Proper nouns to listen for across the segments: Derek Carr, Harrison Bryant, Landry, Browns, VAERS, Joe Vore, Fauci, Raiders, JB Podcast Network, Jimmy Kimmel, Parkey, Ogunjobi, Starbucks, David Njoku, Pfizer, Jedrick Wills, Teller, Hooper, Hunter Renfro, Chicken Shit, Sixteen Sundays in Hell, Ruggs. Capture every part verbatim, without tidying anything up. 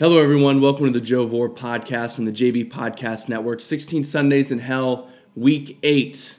Hello, everyone. Welcome to the Joe Vore podcast from the J B Podcast Network. Sixteen Sundays in Hell, Week Eight.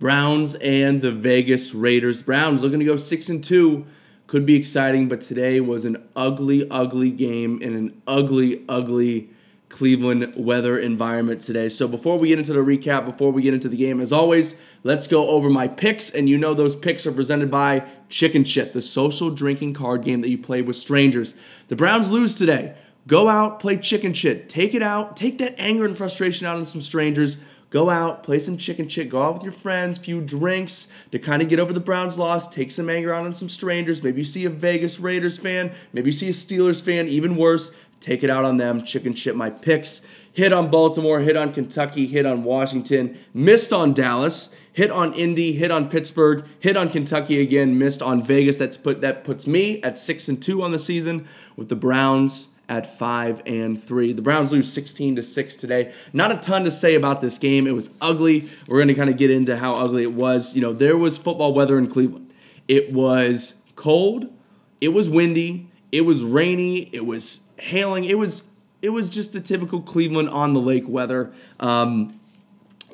Browns and the Vegas Raiders. Browns looking to go six and two. Could be exciting, but today was an ugly, ugly game in an ugly, ugly Cleveland weather environment today. So before we get into the recap, before we get into the game, as always, let's go over my picks. And you know those picks are presented by Chicken Shit, the social drinking card game that you play with strangers. The Browns lose today. Go out, play Chicken Shit. Take it out. Take that anger and frustration out on some strangers. Go out, play some Chicken Shit, go out with your friends, few drinks to kind of get over the Browns' loss, take some anger out on some strangers. Maybe you see a Vegas Raiders fan, maybe you see a Steelers fan, even worse, take it out on them. Chicken Shit, my picks. Hit on Baltimore, hit on Kentucky, hit on Washington, missed on Dallas, hit on Indy, hit on Pittsburgh, hit on Kentucky again, missed on Vegas. That's put that puts me at six and two on the season with the Browns at five and three. The Browns lose sixteen to six today. Not a ton to say about this game. It was ugly. We're going to kind of get into how ugly it was. You know, there was football weather in Cleveland. It was cold. It was windy. It was rainy. It was hailing. It was it was just the typical Cleveland on the lake weather. Um,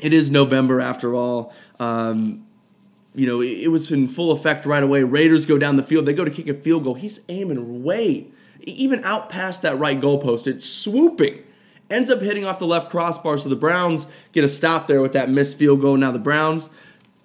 it is November after all. Um, you know, it, it was in full effect right away. Raiders go down the field. They go to kick a field goal. He's aiming way even out past that right goalpost. It's swooping. Ends up hitting off the left crossbar, so the Browns get a stop there with that missed field goal. Now the Browns,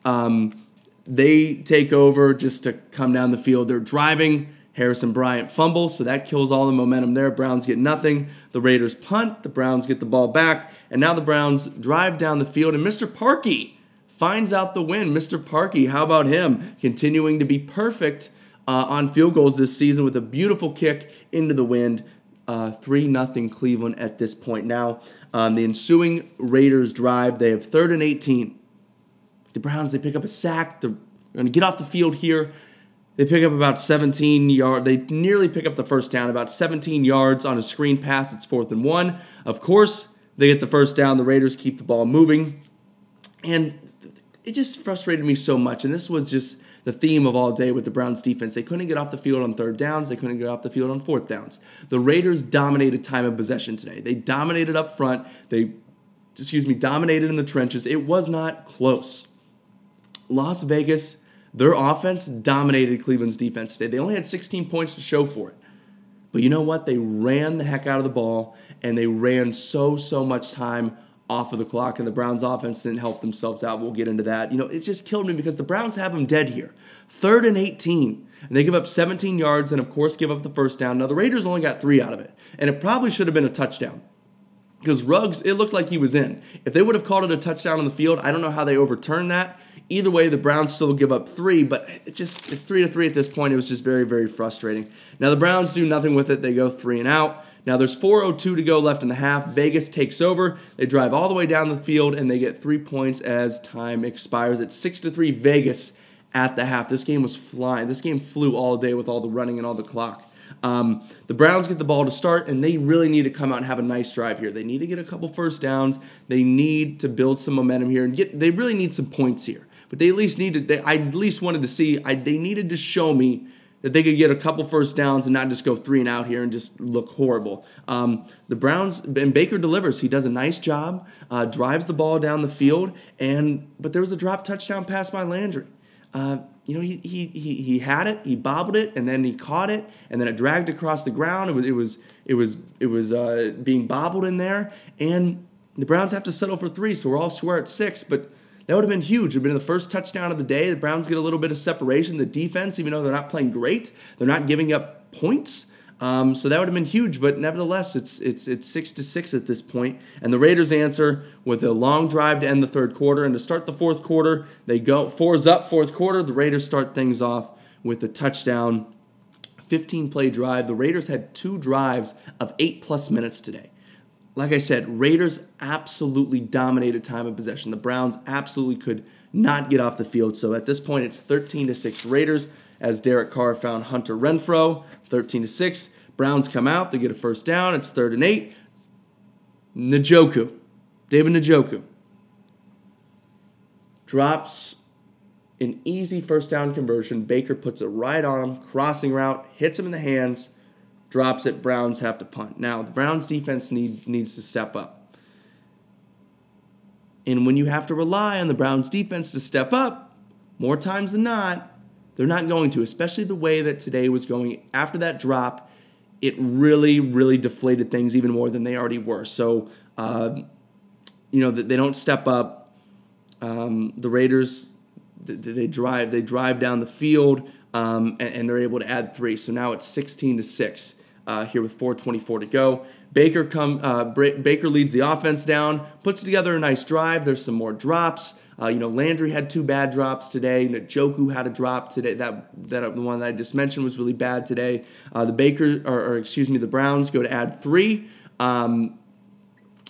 um, they take over just to come down the field. They're driving. Harrison Bryant fumbles, so that kills all the momentum there. Browns get nothing. The Raiders punt. The Browns get the ball back. And now the Browns drive down the field, and Mister Parkey finds out the win. Mister Parkey, how about him? Continuing to be perfect Uh, on field goals this season with a beautiful kick into the wind. Uh, three nothing Cleveland at this point. Now, um, the ensuing Raiders drive, they have third and eighteen. The Browns, they pick up a sack. They're going to get off the field here. They pick up about seventeen yards. They nearly pick up the first down, about seventeen yards on a screen pass. It's fourth and one. Of course, they get the first down. The Raiders keep the ball moving. And it just frustrated me so much. And this was just the theme of all day with the Browns defense. They couldn't get off the field on third downs. They couldn't get off the field on fourth downs. The Raiders dominated time of possession today. They dominated up front. They, excuse me, dominated in the trenches. It was not close. Las Vegas, their offense dominated Cleveland's defense today. They only had sixteen points to show for it. But you know what? They ran the heck out of the ball, and they ran so, so much time off of the clock, and the Browns offense didn't help themselves out. We'll get into that. You know, it just killed me because the Browns have them dead here. Third and eighteen, and they give up seventeen yards and, of course, give up the first down. Now, the Raiders only got three out of it, and it probably should have been a touchdown because Ruggs, it looked like he was in. If they would have called it a touchdown on the field, I don't know how they overturned that. Either way, the Browns still give up three, but it just it's three to three at this point. It was just very, very frustrating. Now, the Browns do nothing with it. They go three and out. Now, there's four oh two to go left in the half. Vegas takes over. They drive all the way down the field, and they get three points as time expires. It's six to three Vegas at the half. This game was flying. This game flew all day with all the running and all the clock. Um, the Browns get the ball to start, and they really need to come out and have a nice drive here. They need to get a couple first downs. They need to build some momentum here, and get. They really need some points here. But they at least needed. They, I at least wanted to see. I, they needed to show me that they could get a couple first downs and not just go three and out here and just look horrible. Um, the Browns, and Baker delivers. He does a nice job, uh, drives the ball down the field, and but there was a drop touchdown pass by Landry. Uh, you know, he, he he he had it, he bobbled it, and then he caught it, and then it dragged across the ground. It was it was it was it was uh, being bobbled in there, and the Browns have to settle for three, so we're all square at six, but that would have been huge. It would have been the first touchdown of the day. The Browns get a little bit of separation. The defense, even though they're not playing great, they're not giving up points. Um, so that would have been huge. But nevertheless, it's it's it's six to six at this point. And the Raiders answer with a long drive to end the third quarter. And to start the fourth quarter, they go fours up fourth quarter. The Raiders start things off with a touchdown, fifteen-play drive. The Raiders had two drives of eight-plus minutes today. Like I said, Raiders absolutely dominated time of possession. The Browns absolutely could not get off the field. So at this point, it's thirteen to six Raiders as Derek Carr found Hunter Renfro, thirteen to six. Browns come out. They get a first down. It's third and eight. Njoku, David Njoku, drops an easy first down conversion. Baker puts it right on him, crossing route, hits him in the hands, drops it, Browns have to punt. Now, the Browns defense need, needs to step up. And when you have to rely on the Browns defense to step up, more times than not, they're not going to, especially the way that today was going. After that drop, it really, really deflated things even more than they already were. So, uh, you know, they don't step up. Um, the Raiders, they drive, they drive down the field, um, and, and they're able to add three. So now it's sixteen to six uh, here with four twenty-four to go. Baker come, uh, Baker leads the offense down, puts together a nice drive. There's some more drops. Uh, you know, Landry had two bad drops today. Njoku had a drop today. That that the one that I just mentioned was really bad today. Uh, the Baker, or, or excuse me, the Browns go to add three. Um,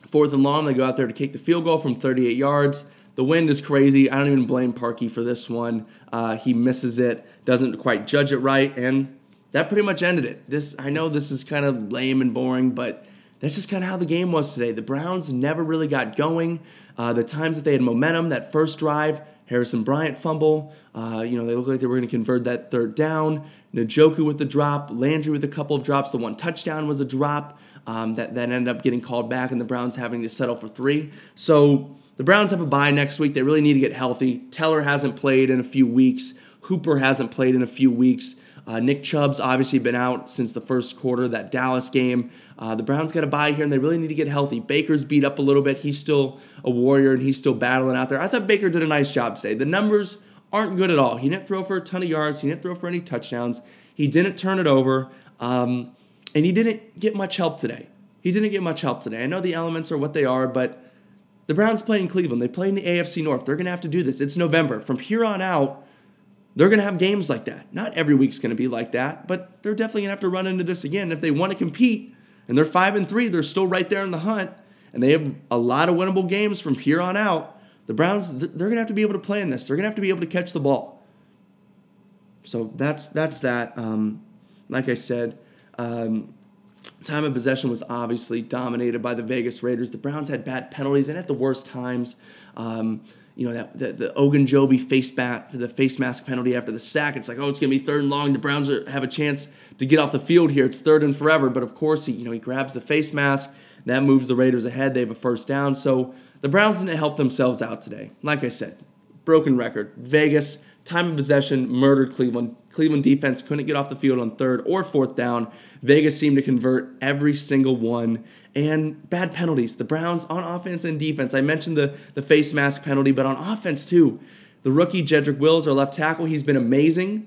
fourth and long, they go out there to kick the field goal from thirty-eight yards. The wind is crazy. I don't even blame Parkey for this one. Uh, he misses it, doesn't quite judge it right, and that pretty much ended it. This I know this is kind of lame and boring, but that's just kind of how the game was today. The Browns never really got going. Uh, the times that they had momentum, that first drive, Harrison Bryant fumble, uh, you know, they looked like they were going to convert that third down. Njoku with the drop, Landry with a couple of drops. The one touchdown was a drop um, that, that ended up getting called back and the Browns having to settle for three. So the Browns have a bye next week. They really need to get healthy. Teller hasn't played in a few weeks. Hooper hasn't played in a few weeks. Uh, Nick Chubb's obviously been out since the first quarter, that Dallas game. Uh, the Browns got a bye here, and they really need to get healthy. Baker's beat up a little bit. He's still a warrior, and he's still battling out there. I thought Baker did a nice job today. The numbers aren't good at all. He didn't throw for a ton of yards. He didn't throw for any touchdowns. He didn't turn it over, um, and he didn't get much help today. He didn't get much help today. I know the elements are what they are, but the Browns play in Cleveland. They play in the A F C North. They're going to have to do this. It's November. From here on out, they're going to have games like that. Not every week's going to be like that, but they're definitely going to have to run into this again. If they want to compete, and they're five and three, they're still right there in the hunt, and they have a lot of winnable games from here on out. The Browns, they're going to have to be able to play in this. They're going to have to be able to catch the ball. So that's that's that. Um, like I said, um, time of possession was obviously dominated by the Vegas Raiders. The Browns had bad penalties, and at the worst times, um, You know, that the, the Ogunjobi face bat, the face mask penalty after the sack. It's like, oh, it's going to be third and long. The Browns are, have a chance to get off the field here. It's third and forever. But, of course, he, you know, he grabs the face mask. That moves the Raiders ahead. They have a first down. So the Browns didn't help themselves out today. Like I said, broken record. Vegas, time of possession, murdered Cleveland. Cleveland defense couldn't get off the field on third or fourth down. Vegas seemed to convert every single one. And bad penalties. The Browns on offense and defense. I mentioned the, the face mask penalty, but on offense too. The rookie Jedrick Wills, our left tackle, he's been amazing,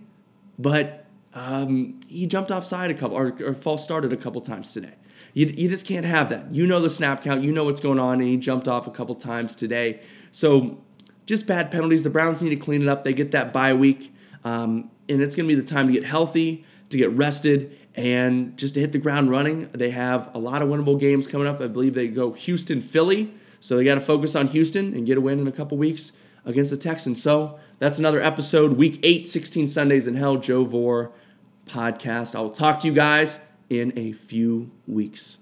but um, he jumped offside a couple or, or false started a couple times today. You, you just can't have that. You know the snap count. You know what's going on, and he jumped off a couple times today. So just bad penalties. The Browns need to clean it up. They get that bye week, um, and it's going to be the time to get healthy, to get rested, and just to hit the ground running. They have a lot of winnable games coming up. I believe they go Houston, Philly. So they got to focus on Houston and get a win in a couple weeks against the Texans. So that's another episode, Week eight, sixteen Sundays in Hell, Joe Vore podcast. I will talk to you guys in a few weeks.